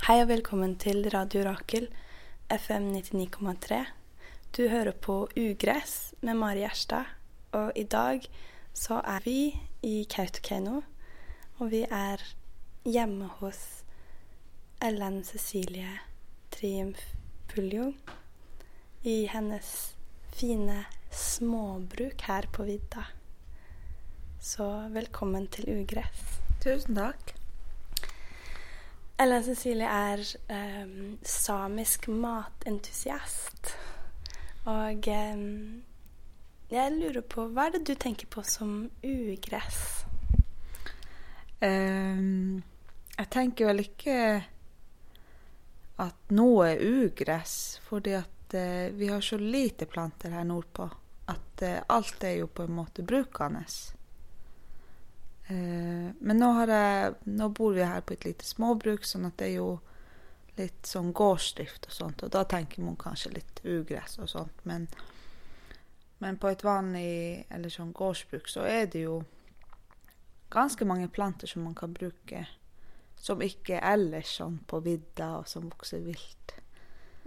Hei og velkommen til Radio Rakel FM 99,3. Du hører på Ugress med Marie Gjerstad, og I dag så vi I Kautokeino, og vi hjemme hos Ellen Cecilie Triumf Buljo I hennes fine småbruk her på Vidda. Så velkommen til Ugress. Tusen takk. Ellen Cecilie samisk matentusiast, og jeg lurer på, hva det du tenker på som ugress? Jeg tenker vel ikke at noe ugress, fordi at vi har så lite planter her nordpå, at alt jo på en måte brukende. Men nå bor vi her på et lite småbruk, sånn at det jo litt sånn gårdsdrift og sånt, og da tenker man kanskje litt ugress og sånt, men på et vanlig, eller sånn gårdsbruk, så det jo ganske mange planter som man kan bruke, som ikke ellers sånn på vidda, og som vokser vilt.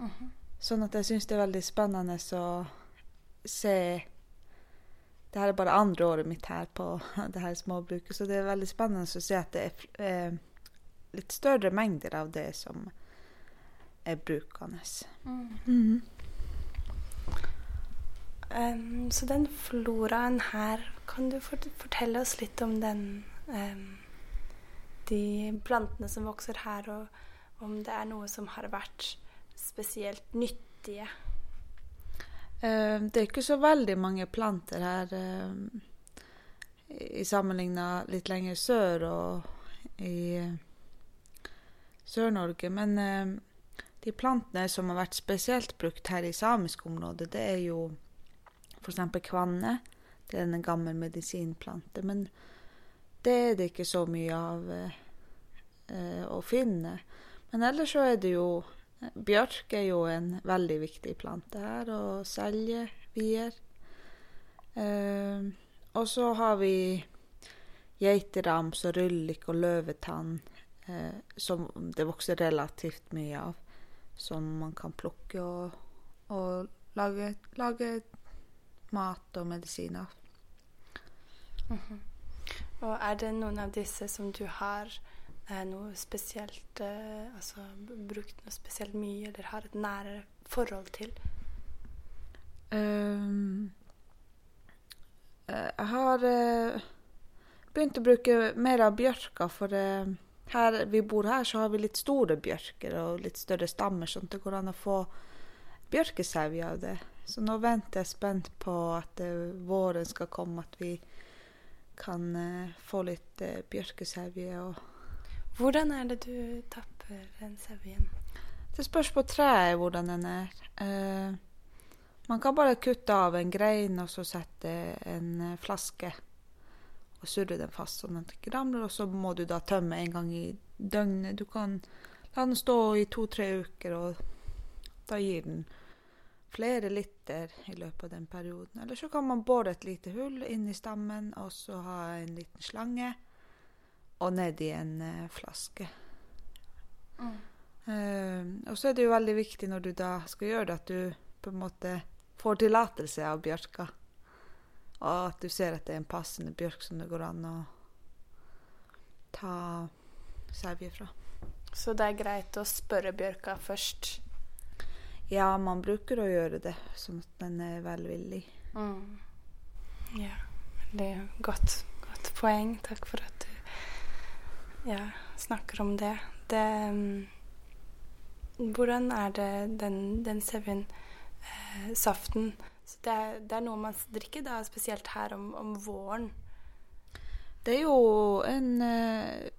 Mm-hmm. Sånn at jeg synes det veldig spennende å se... Det her bare andre året mitt her på det her småbruket, så det veldig spennende å se at det litt større mengder av det som brukende. Mm. Mm-hmm. Så den floraen her, kan du fortelle oss litt om den, de plantene som vokser her, og om det noe som har vært spesielt nyttige? Det ikke så veldig mange planter her I sammenlignet litt lenger sør og I Sør-Norge, men de plantene som har vært spesielt brukt her I samisk område, det jo for eksempel kvanne, det en gammel medisinplante, men det det ikke så mye av å finne. Men ellers så det jo Bjørk jo en veldig viktig plante her, og selje, bier. Og så har vi geiterams og ryllik og løvetann, som det vokser relativt mye av, som man kan plukke og lage mat og medisiner. Mm-hmm. Og det noen av disse som du har noe spesielt brukt noe spesielt mye eller har et nære forhold til? Jeg har begynt å bruke mer av bjørka, for her vi bor her så har vi litt store bjørker og litt større stammer, sånn at det går an å få bjørkesevje av det. Så nå venter jeg spent på at våren skal komme, at vi kan få litt bjørkesevje og Hvordan det du tapper den sevjen? Det spørs på treet hvordan den man kan bare kutte av en grein og så sette en flaske og surre den fast sånn at den ikke ramler, og så må du da tømme en gang I døgnet. Du kan la den stå I 2-3 uker, og da gir den flere liter I løpet av den perioden. Eller så kan man bore et lite hull inn I stammen, og så ha en liten slange, og ned I en flaske. Mm. Og så det jo veldig viktig når du da skal gjøre det, at du på en måte får tillatelse av bjørka, og at du ser at det en passende bjørk som det går an å ta sevje fra. Så det greit å spørre bjørka først? Ja, man bruker å gjøre det, sånn at den velvillig. Mm. Ja, det godt poeng. Takk for at du Ja, snakker om det. Hvordan det den sevjen, saften? Så det noe man drikker da, spesielt her om våren. Det jo en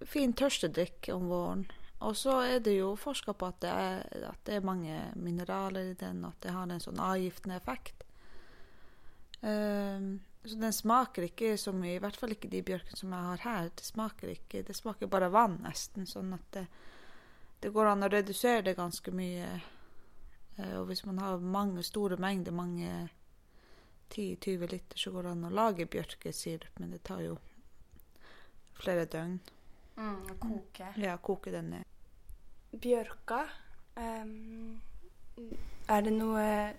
fin tørstedrikk om våren. Og så det jo forsket på at det er mange mineraler I den, at det har en sånn avgiftende effekt. Så den smaker ikke så mye, I hvert fall ikke de bjørkene som jeg har her, det smaker bare vann nesten, sånn at det går an å redusere det ganske mye, og hvis man har store mengder, 10-20 liter, så går det an å lage bjørkesirup, men det tar jo flere døgn. Koke. Ja, koke den ned. björka. Är det något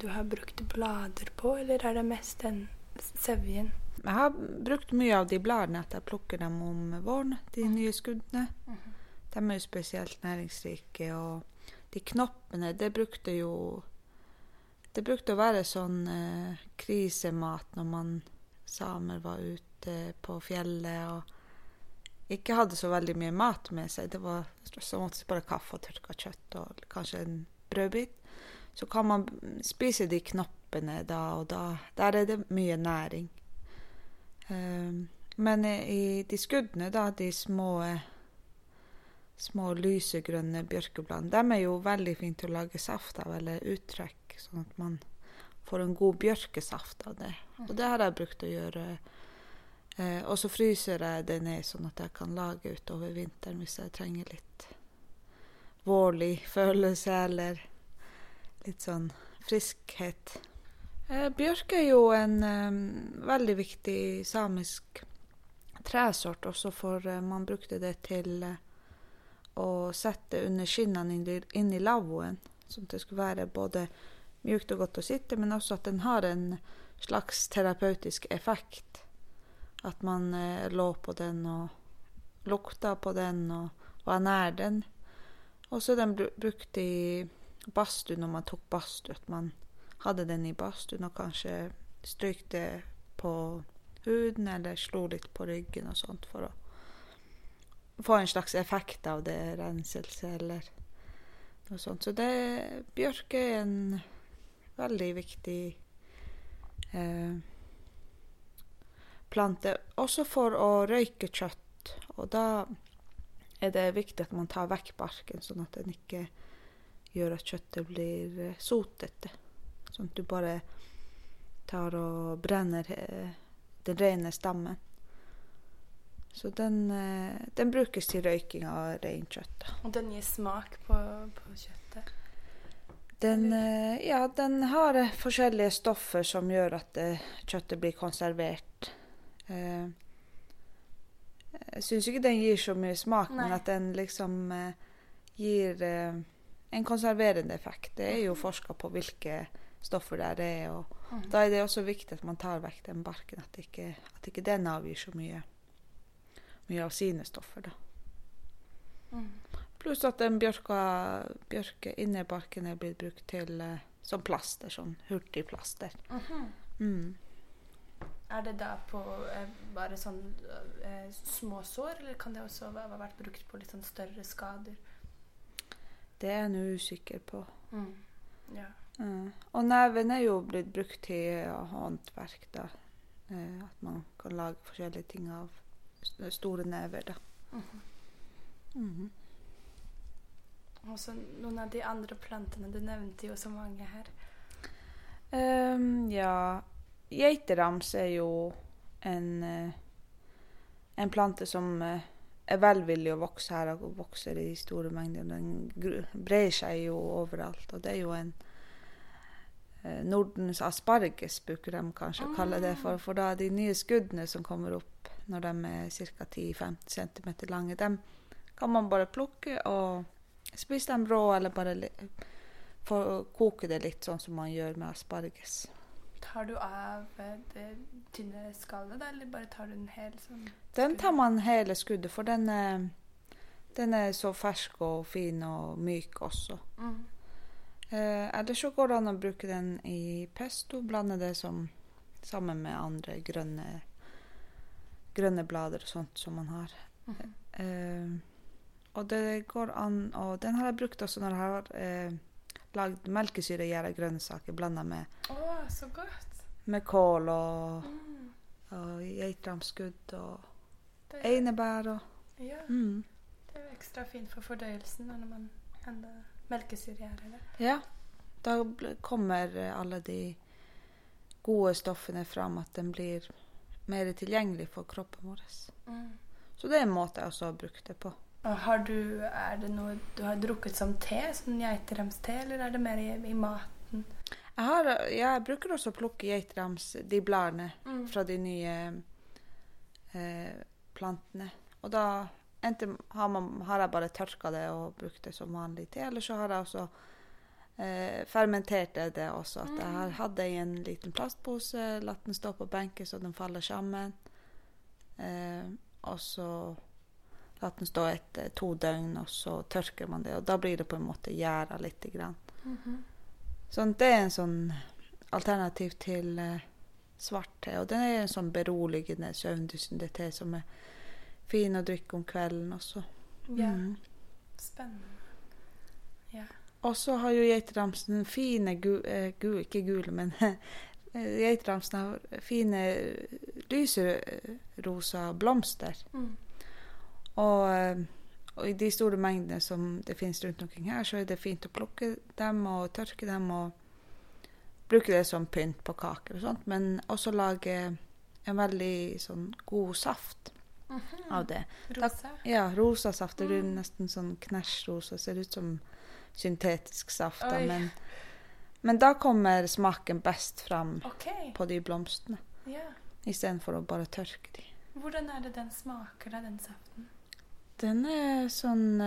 du har brukt blader på eller är det mest en sevjen? Jag har brukt mycket av de bladerna att jag plockar dem om våren, de nyskuddna. De är ju speciellt näringsrika och de knopparna, det brukte vara sån krisemat när man samer var ute på fjället och inte hade så väldigt mycket mat med sig. Det var så måste bara kaffe och torkat kött och kanske en brödbit. Så kan man spisa de knopparna då och då. Där är det mycket näring. Men i de skuddna då, de små lysegrønne bjørkeblad. De er jo veldig fint å lage saft av, eller uttrekk, sånn at man får en god bjørkesaft av det. Og det har jeg brukt å gjøre. Og så fryser jeg det ned, sånn at jeg kan lage utover vinteren, hvis jeg trenger litt vårlig følelse, eller litt sånn friskhet. Bjørk er jo en veldig viktig samisk tresort, også for man brukte det til og sette under skinnene inn i lavvoen, som det skulle være både mjukt og godt å sitte, men også at den har en slags terapeutisk effekt. At man lå på den og lukta på den og var nær den. Og så den brukt i bastu når man tok bastu, at man hadde den i bastuen og kanskje strykte på huden eller slo litt på ryggen og sånt for å få en slags effekt av det, renselse eller något sånt. Så det, björk är en väldigt viktig plante, också för att röjka kött. Och då är det viktigt att man tar väck barken så att den inte gör att köttet blir sotet. Så att du bara tar och bränner den rena stammen. Så den brukes til røyking av reinkjøtt. Og den gir smak på kjøttet? Den har forskjellige stoffer som gjør at kjøttet blir konservert. Jeg synes ikke den gir så mye smak, men at den liksom gir en konserverende effekt. Det er jo forsket på hvilke stoffer der er, og da er det også viktig at man tar vekk den barken, at ikke den avgir så mye av sine stoffer da. Plus at den bjørke innebarken er blitt brukt til som plaster, sånn hurtigplaster. Er det da på bare sånn små sår, eller kan det også ha vært brukt på litt sånn større skader? Det er jeg nå usikker på. Og neven er jo blitt brukt til håndverk da, at man kan lage forskjellige ting av store never da. Og så noen av de andre plantene du nevnte jo så mange her. Geiterams er jo en plante som er velvillig å vokse her og vokser i store mengder. Den brer seg jo overalt, og det er jo en Nordens asparges bruker de kanskje å kalle det for da de nye skuddene som kommer opp når de er cirka 10-15 centimeter lange, dem kan man bare plukke og spise dem rå, eller bare koke det litt sånn som man gjør med asparges. Tar du av det tynne skallet, eller bare tar du den hele? Den tar man hele skuddet, for den er så fersk og fin og myk også. Eller så går det an å bruke den i pesto, blande det sammen med andre grønne blader og sånt som man har. Og det går an, og den har jeg brukt også når jeg har lagd melkesyre gjære grønnsaker blandet med så godt. Med kål og geitramskudd og einebær. Det er ekstra fint for fordøyelsen når man hender melkesyre gjære. Ja, da kommer alle de gode stoffene fram, at den blir mer tilgjengelig for kroppen vår. Så det er en måte jeg også har brukt det på. Er det noe du har drukket som te, sånn geiterams-te, eller er det mer i maten? Jeg bruker også å plukke geiterams, de bladene fra de nye plantene. Og da Enten har jag bara torkat det och brukt det som vanligt eller så har jag också fermenterat det också att jag hade I en liten plastpåse låt den stå på bänken så den faller samman och så låt den stå ett 2 døgn och så torkar man det och då blir det på en måte jära lite grann. Mm-hmm. Så det är en sån alternativ till svart te och den är en sån beroligande sömndysende te som är fin att dricka om kvällen och så. Ja. Mm. Spännande. Ja. Och så har ju geitramsen fina inte gul men geitramsen har fina lyserosa blomster. Mm. Och I de stora mängderna som det finns runt omkring här så är det fint att plocka dem och torka dem och bruka det som pynt på kakor och sånt men också laga en väldigt sån god saft. Mm-hmm. Av det. Rosa. Ja, rosa saft det är nästan sån knäschrosa ser ut som syntetisk saft men då kommer smaken bäst fram okay. på de blomsterna. Ja. Yeah. Istället för att bara torka det. Hur är det den smaken av den saften? Den är sån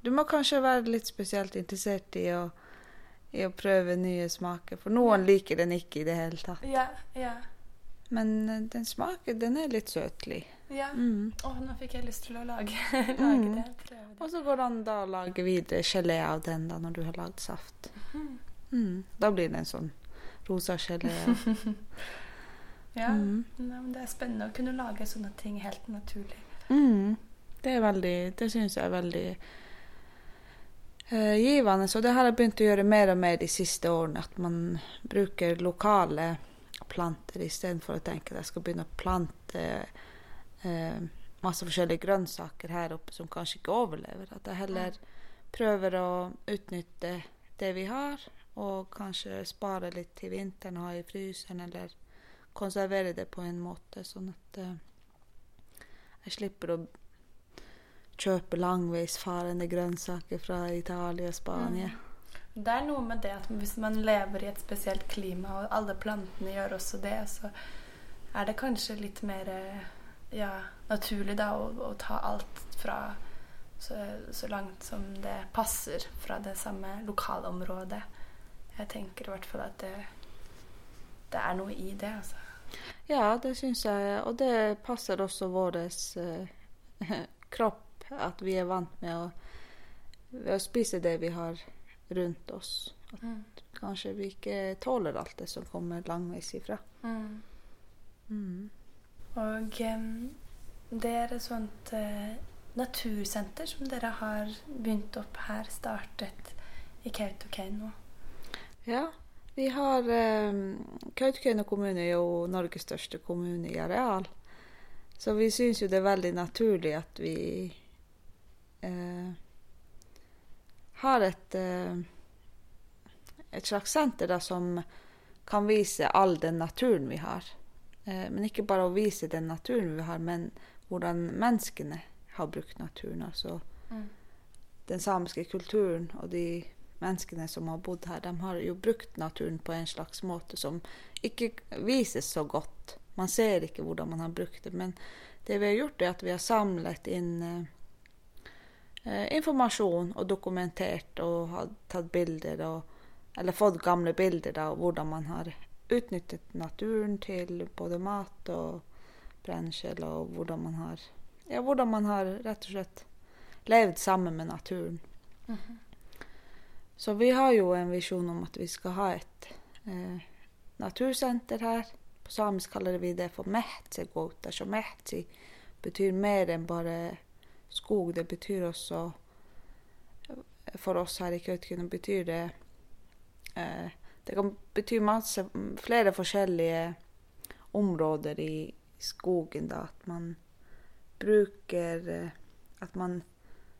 du måste kanske vara lite speciellt intresserad I och jag prövar nya smaker för någon liker den inte I det hela tatt. Ja, ja. Men den smaken, den är lite sötlig. Ja. Mm. Och nu fick jag lust till att laga det. Och så går den då och lagar vidare gelé av den då när du har lagt saft. Mm. Mm. Då blir det en sån rosa gelé. ja, Nej, men det är spännande att kunna laga såna ting helt naturligt. Mm. Det är väldigt, det syns jag är väldigt givande. Så det har jag börjat att göra mer och mer de sista åren att man brukar lokala planter istället för att tänka att jag ska börja planta massa olika grönsaker här uppe som kanske inte överlever att jag heller prövar att utnyttja det vi har och kanske spara lite till vintern och ha I frysen eller konservera det på en måte så att jag slipper att köpa langvägsfarande grönsaker från Italien och Spanien. Mm. Det är nog med det att hvis man lever I ett speciellt klimat och alla plantorna gör också det så är det kanske lite mer ja, naturligt att ta allt från så långt som det passar från det samma lokalområde. Jag tänker I alla fall att det är nog I det alltså. Ja, det syns jag och det passar också våres kropp att vi är vant med att spisa det vi har runt oss. Att kanske vi inte tåler allt det som kommer långvägs ifrån. Mm. Mm. Och det är ett sånt naturcenter som dere har begynt upp här startat I Kautokeino. Ja, vi har Kautokeino kommun är ju Norges största kommun I areal. Så vi syns ju det är väldigt naturligt att vi har ett slags center där som kan visa all den naturen vi har. Men inte bara att visa den naturen vi har, men hvordan människorna har brukt naturen. Alltså den samiska kulturen och de människorna som har bott här, de har ju brukt naturen på en slags måte som inte visas så gott. Man ser inte hur man har brukt det, men det vi har gjort är att vi har samlat in information och dokumenterat och har tagit bilder och eller fått gamla bilder där hur man har utnyttjat naturen till både mat och bränsle och hur man har rätt och slett levt samman med naturen. Mm-hmm. Så vi har ju en vision om att vi ska ha ett naturcenter här. På samisk kallar vi det för mehtsegohta så mehtsi betyder mer än bara skog det betyder också för oss här I Kautokeino betyder det kan betyda massa flera olika områden I skogen då att man brukar att man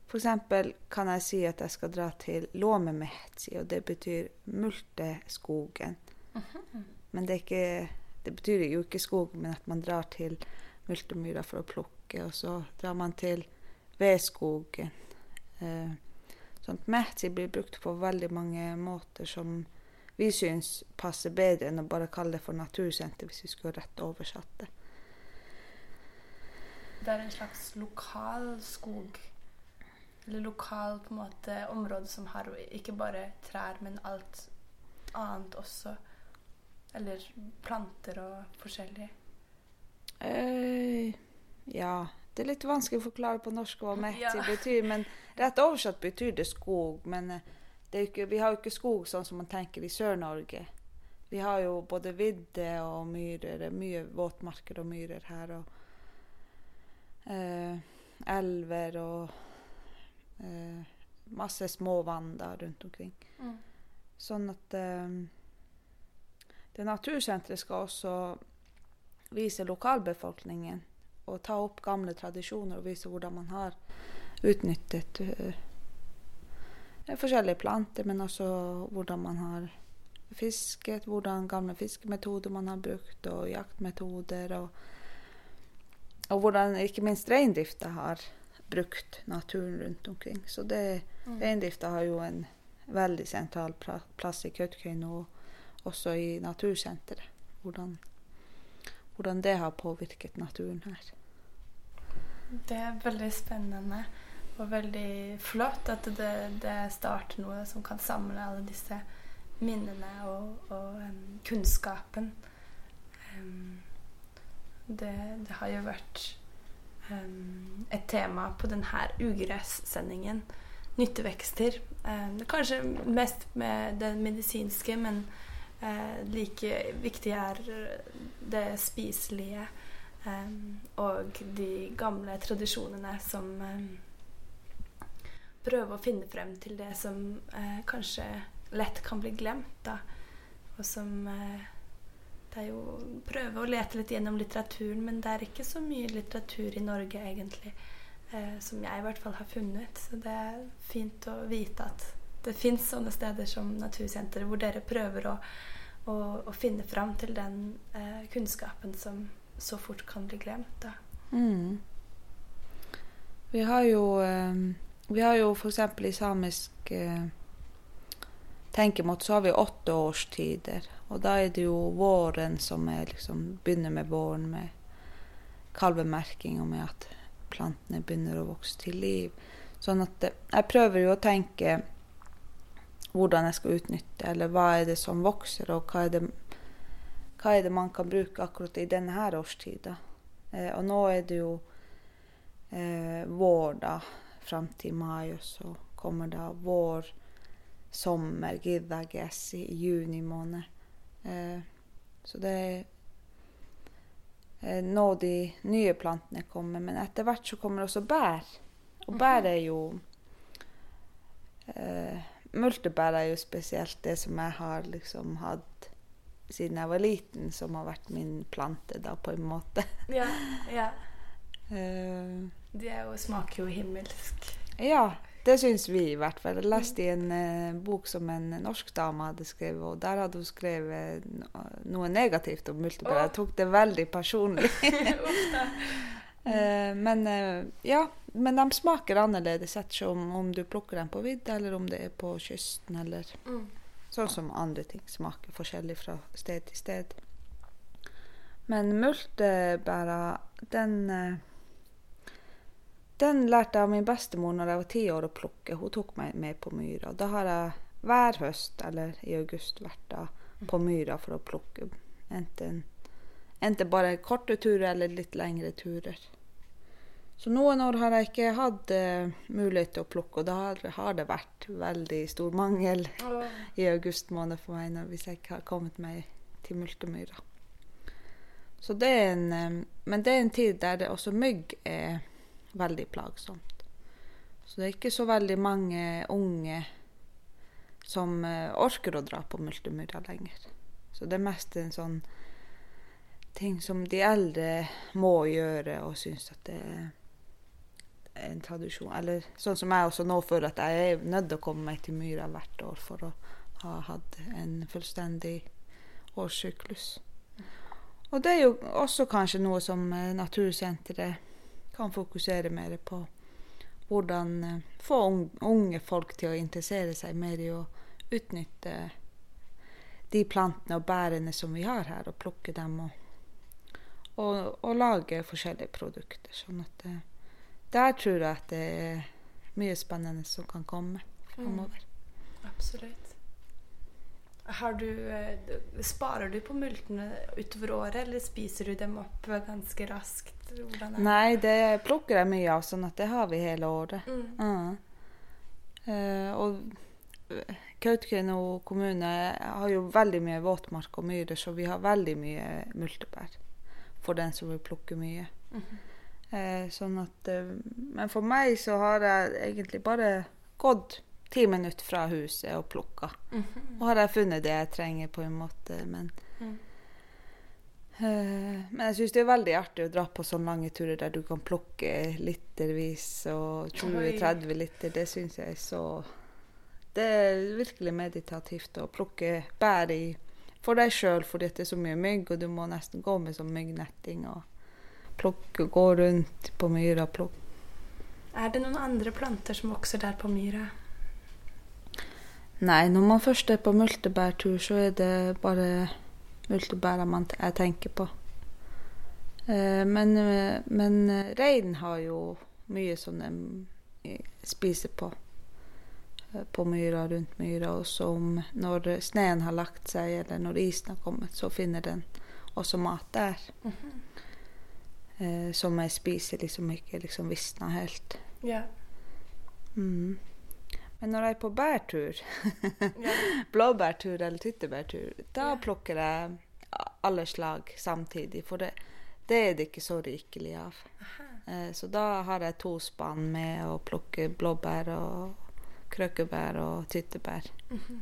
för exempel kan jag säga att jag ska dra till Låmemetsi och det betyder multeskogen. Mm-hmm. Men det betyder ju inte skog men att man drar till multemyra för att plocka och så drar man till väskogen. Sånt mehtsi blir brukt på väldigt många måter som vi syns passar bättre än att bara kalla det för naturcenter hvis vi skulle rätt översätta det. det en slags lokal skog eller lokal på en måte område som har ikke bare trær men alt annet også eller planter og forskjellige ja det lite vanskelig å forklare på norsk hva mehtsi betyr men rett oversatt betyr det skog men det ikke, vi har jo ikke skog sånn som man tenker I Sør-Norge vi har jo både vidde og myrer mye våtmarker og myrer her og elver och massor små vandar runt omkring. Mm. Sånn att det naturcentret ska också visa lokalbefolkningen och ta upp gamla traditioner och visa hur man har utnyttjat olika planter men också hur man har fisket, hur gamla fiskemetoder man har brukt och jaktmetoder och och hvordan ikke minst reindrifta har brukt naturen rundt omkring. Så det, reindrifta har jo en veldig sentral plass I Kautokeino og også I naturcenteret. Hvordan det har påvirket naturen her. Det veldig spennende og veldig flott at det starter noe som kan samle alle disse minnene og kunnskapen. Det har ju varit ett tema på den här Ugress-sändningen nytteväxter. Kanske mest med den medicinska men lika viktigt är det spisliga och de gamla traditionerna som prövar att finna fram till det som kanske lätt kan bli glömt då och som det jo prøve å lete litt gjennom litteraturen, men det ikke så mye litteratur I Norge egentlig, som jeg I hvert fall har funnet. Så det fint å vite at det finnes sånne steder som Natursenter, hvor dere prøver å finne fram til den kunnskapen som så fort kan bli glemt. Da. Mm. Vi har jo for eksempel I samisk tänker mot så har vi 8 årstider och då är det ju våren som är liksom börjar med våren med kalvemärkning och med att plantorna börjar att växa till liv. Så att jag prövar ju att tänka hur jag ska utnyttja eller vad är det som växer och vad är det man kan bruka akkurat I den här årstiden. Och nu är det ju vår då fram till maj och så kommer det vår sommar giddages I juni månad. Så det är nå de nya plantorna kommer men eftervart så kommer också bär. Och bär är ju multibär är ju speciellt det som jag har liksom haft sedan jag var liten som har varit min plante då på en måte. Ja, ja. Det är ju smakar ju himmelsk. Ja. Det syns vi I hvert fall. Jeg leste I en bok som en norsk dame hadde skrevet, og der hadde hun skrevet noe negativt om multibær. Jeg tok det veldig personlig. Men de smaker annerledes, ettersom om du plukker dem på vidda, eller om det på kysten, eller sånn som andre ting smaker forskjellig fra sted til sted. Men multibæra, den lärde av min bestemor när jag var 10 år att plocka. Hon tog mig med på myra. Då har jag var höst eller I august varit på myra för att plocka. Inte bara korta turer eller lite längre turer. Så någon år har jag inte haft möjlighet att plocka. Då har det varit väldigt stor mangel I augusti månad för mig när vi säkert har kommit med till multemyra. Så det är en tid där det också mygg är väldigt plagsamt. Så det är inte så väldigt många unga som orkar att dra på multemyra längre. Så det är mest en sån ting som de äldre må göra och syns att det är en tradition. Eller sånt som jag också nå för att jag är nödd att komma till myra vart år för att ha haft en fullständig årscyklus. Och det är ju också kanske något som naturcentret kan fokusera mer på hur få unga folk till att intressera sig mer och utnyttja de plantorna och bärarna som vi har här och plocka dem och och lage forskjellige produkter sånn at det, der tror jeg at det mye spennende som kan komme fremover. Absolut. Har du sparar du på multene utover året eller spiser du dem upp ganska raskt? Nej, det plockar jag mycket av sånn att det har vi hela året. Mm. Och Kautokeino kommune har ju väldigt mycket våtmark och myre så vi har väldigt mycket multebär för den som vill plocka mycket. Mm. Sånn att men för mig så har jag egentligen bara gått 10 minutter fra huset og plukket. Mm-hmm. Og har jeg funnet det jeg trenger på en måte, men men jeg synes det veldig artig å dra på sånne lange turer der du kan plukke litervis og 20-30 liter. Det synes jeg så det virkelig meditativt å plukke bær I for deg selv, for det så mye mygg og du må nesten gå med sånn myggnetting og plukke, gå rundt på myra og plukke. Det noen andre planter som vokser der på myra? Nej, när man först är på multebärtur så är det bara multebär man jag tänker på. Men rein har ju mycket som de spiser på myra runt myra och som när snön har lagt sig eller när isen har kommit så finner den också mat där. Mm-hmm. Som man spiser liksom inte liksom vissna helt. Ja. Yeah. Mm. Men när jag är på bärtur, blåbärtur eller tyttebärtur, då plockar jag alla slag samtidigt för det är det inte så rikligt av. Så då har jag 2 spann med och plockar blåbär och krökebär och tyttebär mm-hmm.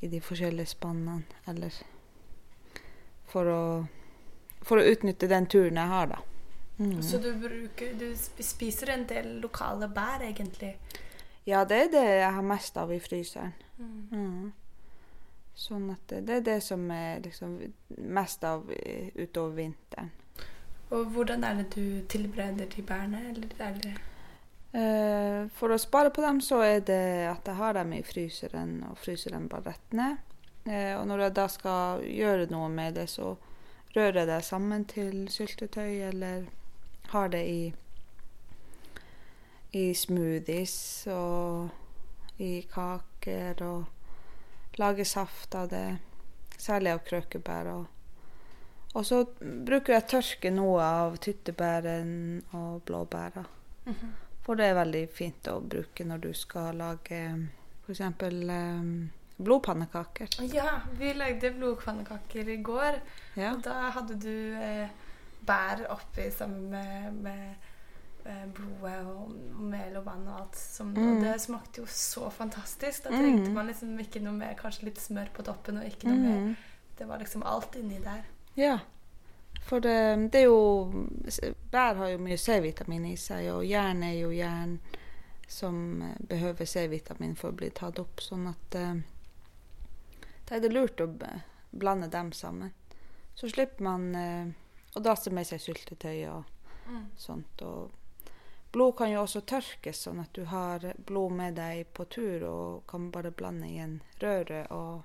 I de olika spannen eller för att utnyttja den turen jag har då. Mm. Så du spiser en del lokala bär egentligen. Ja, det är det jag har mest av I frysen. Mm. Mm. Sånn at det det som är liksom mest av utover vintern. Och hvordan är det du tillbereder till bärna eller det? För att spara på dem så är det att jag har dem I fryseren och fryser dem bara rätt ned. Och när jag då ska göra något med det så rör jag det samman till syltetøy eller har det I smoothies och I kakor och lager saft av det särskilt av krökebär och så brukar jag törka något av tyttebären och blåbära. Mm-hmm. För det är väldigt fint att bruka när du ska laga för exempel blodpannekakor. Ja, vi lagde blodpannekakor igår. Ja. Och då hade du bär uppe som med blod och mel och vann och allt som det smakade ju så fantastiskt. Där tänkte man liksom mycket nog mer kanske lite smör på toppen och inte nog mer. Det var liksom allt inne I där. Ja. För det är ju bär har ju mycket C-vitamin I sig och järn är ju järn som behöver C-vitamin för att bli tatt upp så att det är det lurt att blanda dem samman. Så slipper man och då ser med sig syltetøy och sånt och blod kan ju också törkas så att du har blod med dig på tur och kan bara blanda I en röra och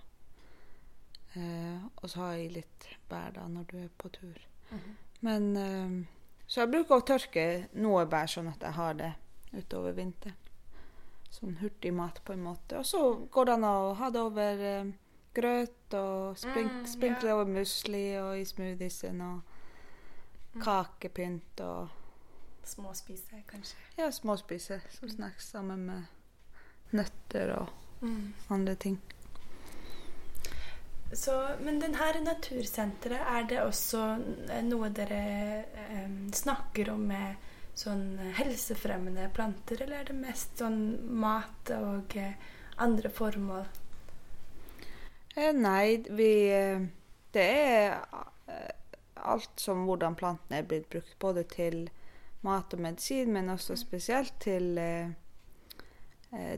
så har jag lite bär då när du är på tur. Mm. Men så jag brukar törka några bär så att jag har det utöver vintern. Sån hurtig mat på en måte och så går den och har det över gröt och sprinkla över musli och I smoothiesen och kakepynt och småspiser kanske. Ja, småspiser som snacks sammen med nötter och andra ting. Så, men den här naturcentret är det också något där snackar om med sån hälsofrämjande planter eller är det mest sån mat och andra former? Nej, det är allt som hvordan planten är blivit brukt både till mat och medicin men också speciellt till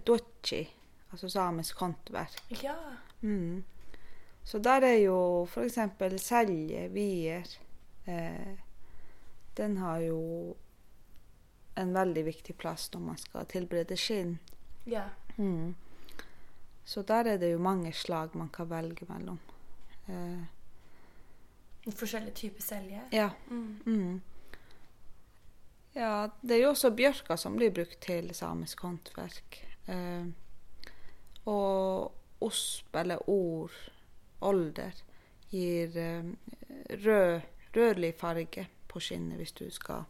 duodji alltså samisk konstverk. Ja. Mm. Så där är ju för exempel selje, vier. Den har ju en väldigt viktig plats om man ska tillbereda skinn. Ja. Mm. Så där är det ju många slag man kan välja mellan. forskjellige typer selje. Ja. Mm. Mm. Ja, det jo også bjørka som blir brukt til samisk håndverk. Og osp eller or, older, gir rødlig farge på skinnet hvis du skal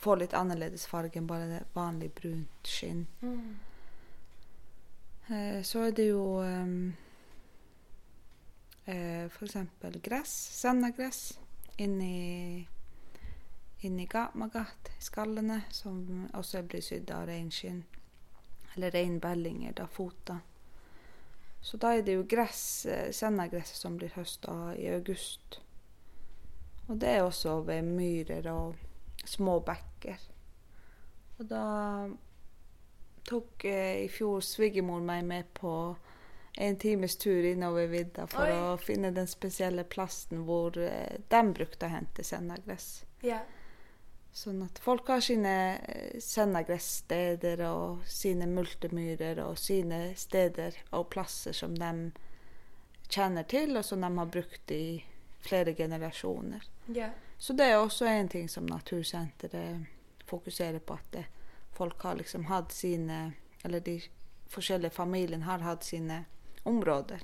få litt annerledes farge enn bare det vanlig brunt skinn. Mm. Så det jo for eksempel gress, sennagress, inni magat, skallene, som også blir sydd av reinskinn, eller reinbellinger, da fota. Så da det jo gress, sennagresset som blir høstet I august. Og det også ved myrer og små bekker. Og da tok I fjor svigermor meg med på en times tur innover Vidda for Oi. Å finne den spesielle plassen hvor de brukte å hente sennagress. Ja. Sånn at folk har sine sennagresssteder og sine multemyrer og sine steder og plasser som de kjenner til og som de har brukt I flere generasjoner. Ja. Så det også en ting som Natursenteret fokuserer på at det, folk har liksom hatt sine, eller de forskjellige familien har hatt sine områder.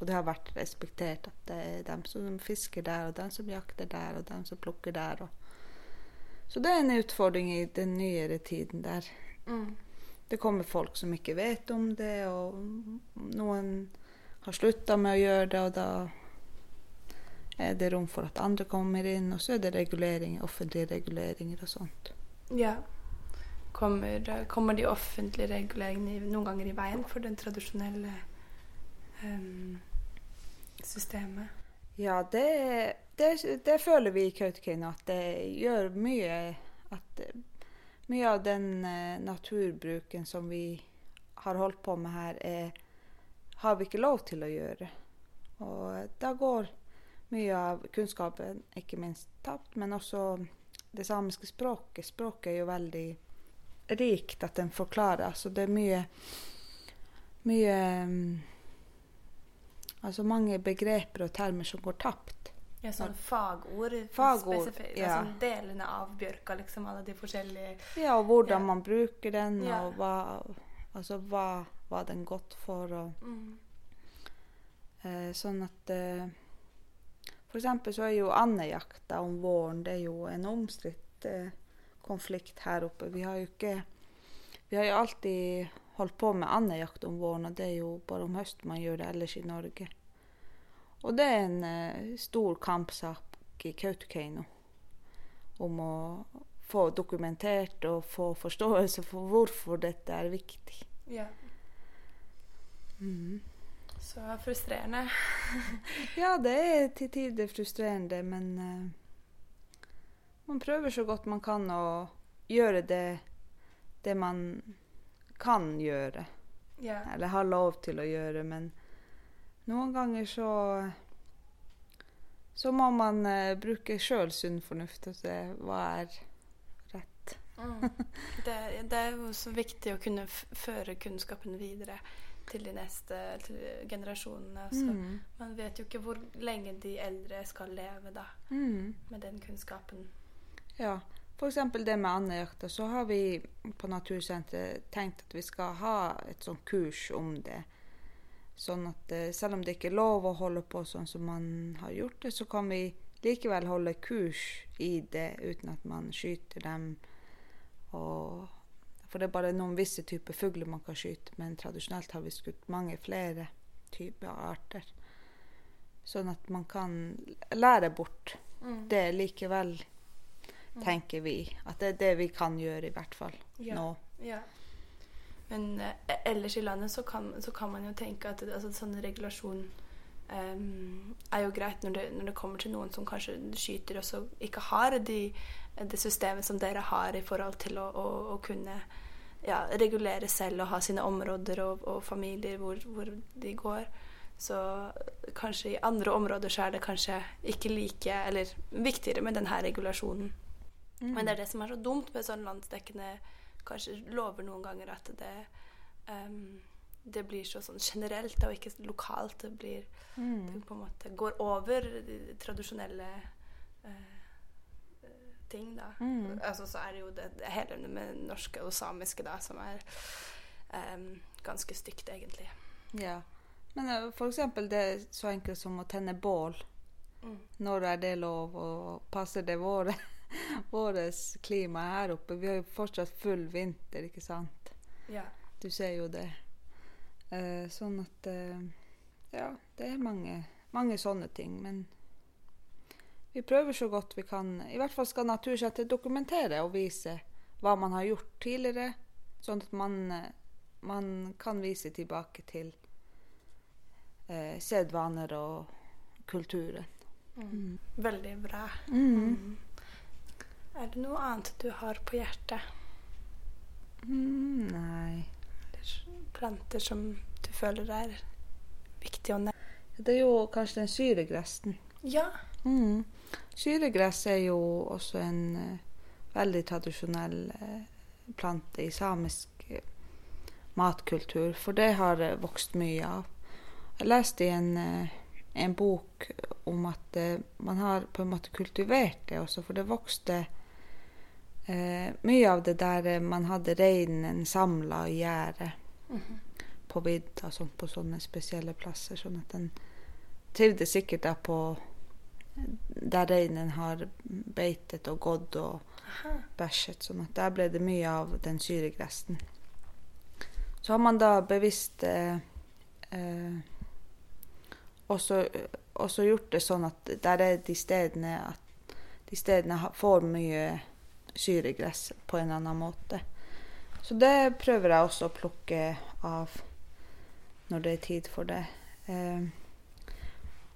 Og det har vært respektert at det dem som fisker der, og dem som jakter der, og dem som plukker der. Så det en utfordring I den nyere tiden der. Mm. Det kommer folk som ikke vet om det, og noen har sluttet med å gjøre det, og da det rom for at andre kommer inn, og så det reguleringer, offentlige reguleringer og sånt. Ja, kommer de offentlige reguleringene noen ganger I veien for den tradisjonelle systemet? Ja, det føler vi I Kautokeino at det gjør mye at mye av den naturbruken som vi har holdt på med her har vi ikke lov til å gjøre. Og da går mye av kunnskapen ikke minst tapt, men også det samiske språket. Språket jo veldig rikt at den forklarer. Så det mye Alltså många begrepp och termer som går tappt. Ja, sån fagord specifikt ja. Alltså delarna av björka liksom alla de olika Ja, och hur man brukar den ja. Och vad alltså vad den gott för och sån att för exempel så är ju annejakta om våren det är ju en omstritt konflikt här uppe. Vi har ju alltid hållt på med annejakt om våren och det är ju bara om höst man gör det eller I Norge. Och det är en stor kampsak I Kautokeino om att få dokumenterat och få förståelse för varför detta är viktigt. Ja. Mm. Så frustrerande. ja, det är till tider frustrerande men man prövar så gott man kan och göra det man kan göra. Yeah. Eller har lov till att göra men någon gånger så må man bruka självsund förnuft och se vad är rätt. mm. Det är ju så viktigt att kunna föra kunskapen vidare till de nästa generationerna så man vet ju inte hur länge de äldre ska leva då med den kunskapen. Ja. For eksempel det med annejakta, så har vi på Naturcentret tenkt at vi skal ha et sånt kurs om det. Sånn at selv om det ikke er lov å holde på sånn som man har gjort det, så kan vi likevel holde kurs I det uten at man skyter dem. For det er bare noen visse typer fugler man kan skyte, men tradisjonelt har vi skutt mange flere typer arter. Sånn at man kan lære bort det likevel. Tänker vi att det är det vi kan göra I vart fall ja, nå. Ja. Men ellers I landet så kan man ju tänka att alltså sån regulation är ju grejt när det kommer till någon som kanske skjuter och så inte har det systemet som dere har I förhåll till att kunna ja regulera själv och ha sina områden och familjer hvor de går. Så kanske I andra områden så är det kanske inte lika eller viktigare med den här regulationen. Mm. Men det är det som är så dumt med sån landsdekkende kanske lover någon gånger att det det blir så sånn generelt og ikke lokalt, det blir det på en måte går over tradisjonelle ting da. Altså så det jo det hele med norske og samiske da som ganske stygt egentlig. Ja. Men för exempel det är så enkelt som att tända bål. När är det lov och passar det våres klima här uppe. Vi har ju fortsatt full vinter, inte sant? Ja. Du ser ju det. Sån att ja, det är många såna ting, men vi prövar så gott vi kan. I vart fall ska natursättet dokumentera och visa vad man har gjort tidigare så att man kan visa tillbaka till sedvaner och kulturen. Väldigt bra. Är det något annat du har på hjärtat? Nej. Planter som du följer är viktiga och det är ju kanske den syregrässen. Ja. Syregress är ju också en väldigt traditionell planta I samisk matkultur för det har växt mycket av. Jag läste en bok om att man har på en måte kultiverat det också för det växte mycket av det där man hade reinen samla och gäre på Vidda sånt på sådana speciella platser så att den trivde säkert där på där reinen har betet och gått och bärset så att där blev det mycket av den syregrästen. Så har man då bevisst och så gjort det sån att där är de städerna får mycket syregräs på en annan måte. Så det prövar jag också att plocka av när det är tid för det.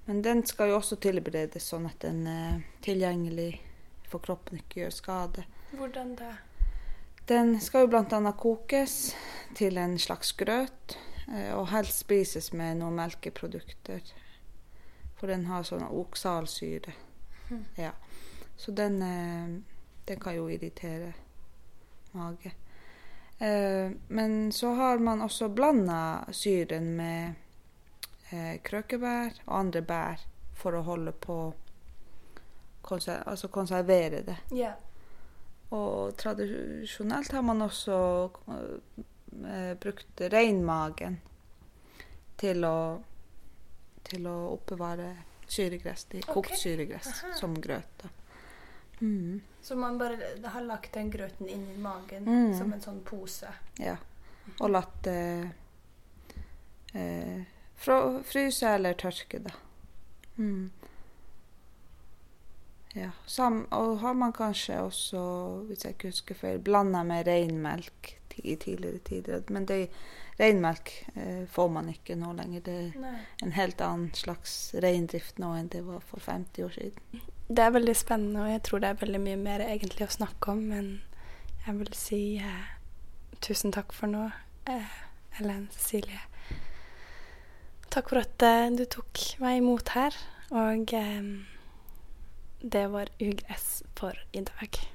Men den ska ju också tillberedas så att den är tillgänglig för kroppen inte gör skada. Hvordan det? Den ska ju bland annat kokas till en slags gröt. Och helst spises med några mjölkprodukter för den har sån oxalsyre. Ja. Så den kan ju irritera mage. Men så har man också blandat syren med krökebär och andra bär för att hålla på alltså konservera det. Ja. Yeah. Och traditionellt har man också brukt reinmagen till att uppbevara syregress, kokt syregress som gröt. Så man bara har lagt den gröten in I magen som en sån pose. Ja. Och låt frysa eller torka då. Ja, och har man kanske också kuskafel blanda med reinmjölk I tidigare tider men det reinmjölk får man inte nå längre det är en helt annan slags reindrift nu än det var för 50 år sedan. Det är väldigt spännande och jag tror det är väldigt mycket mer egentligen att snacka om men jag vill säga tusen tack för nu Ellen Cecilie. Tack för att du tog mig emot här och det var Ugress för idag.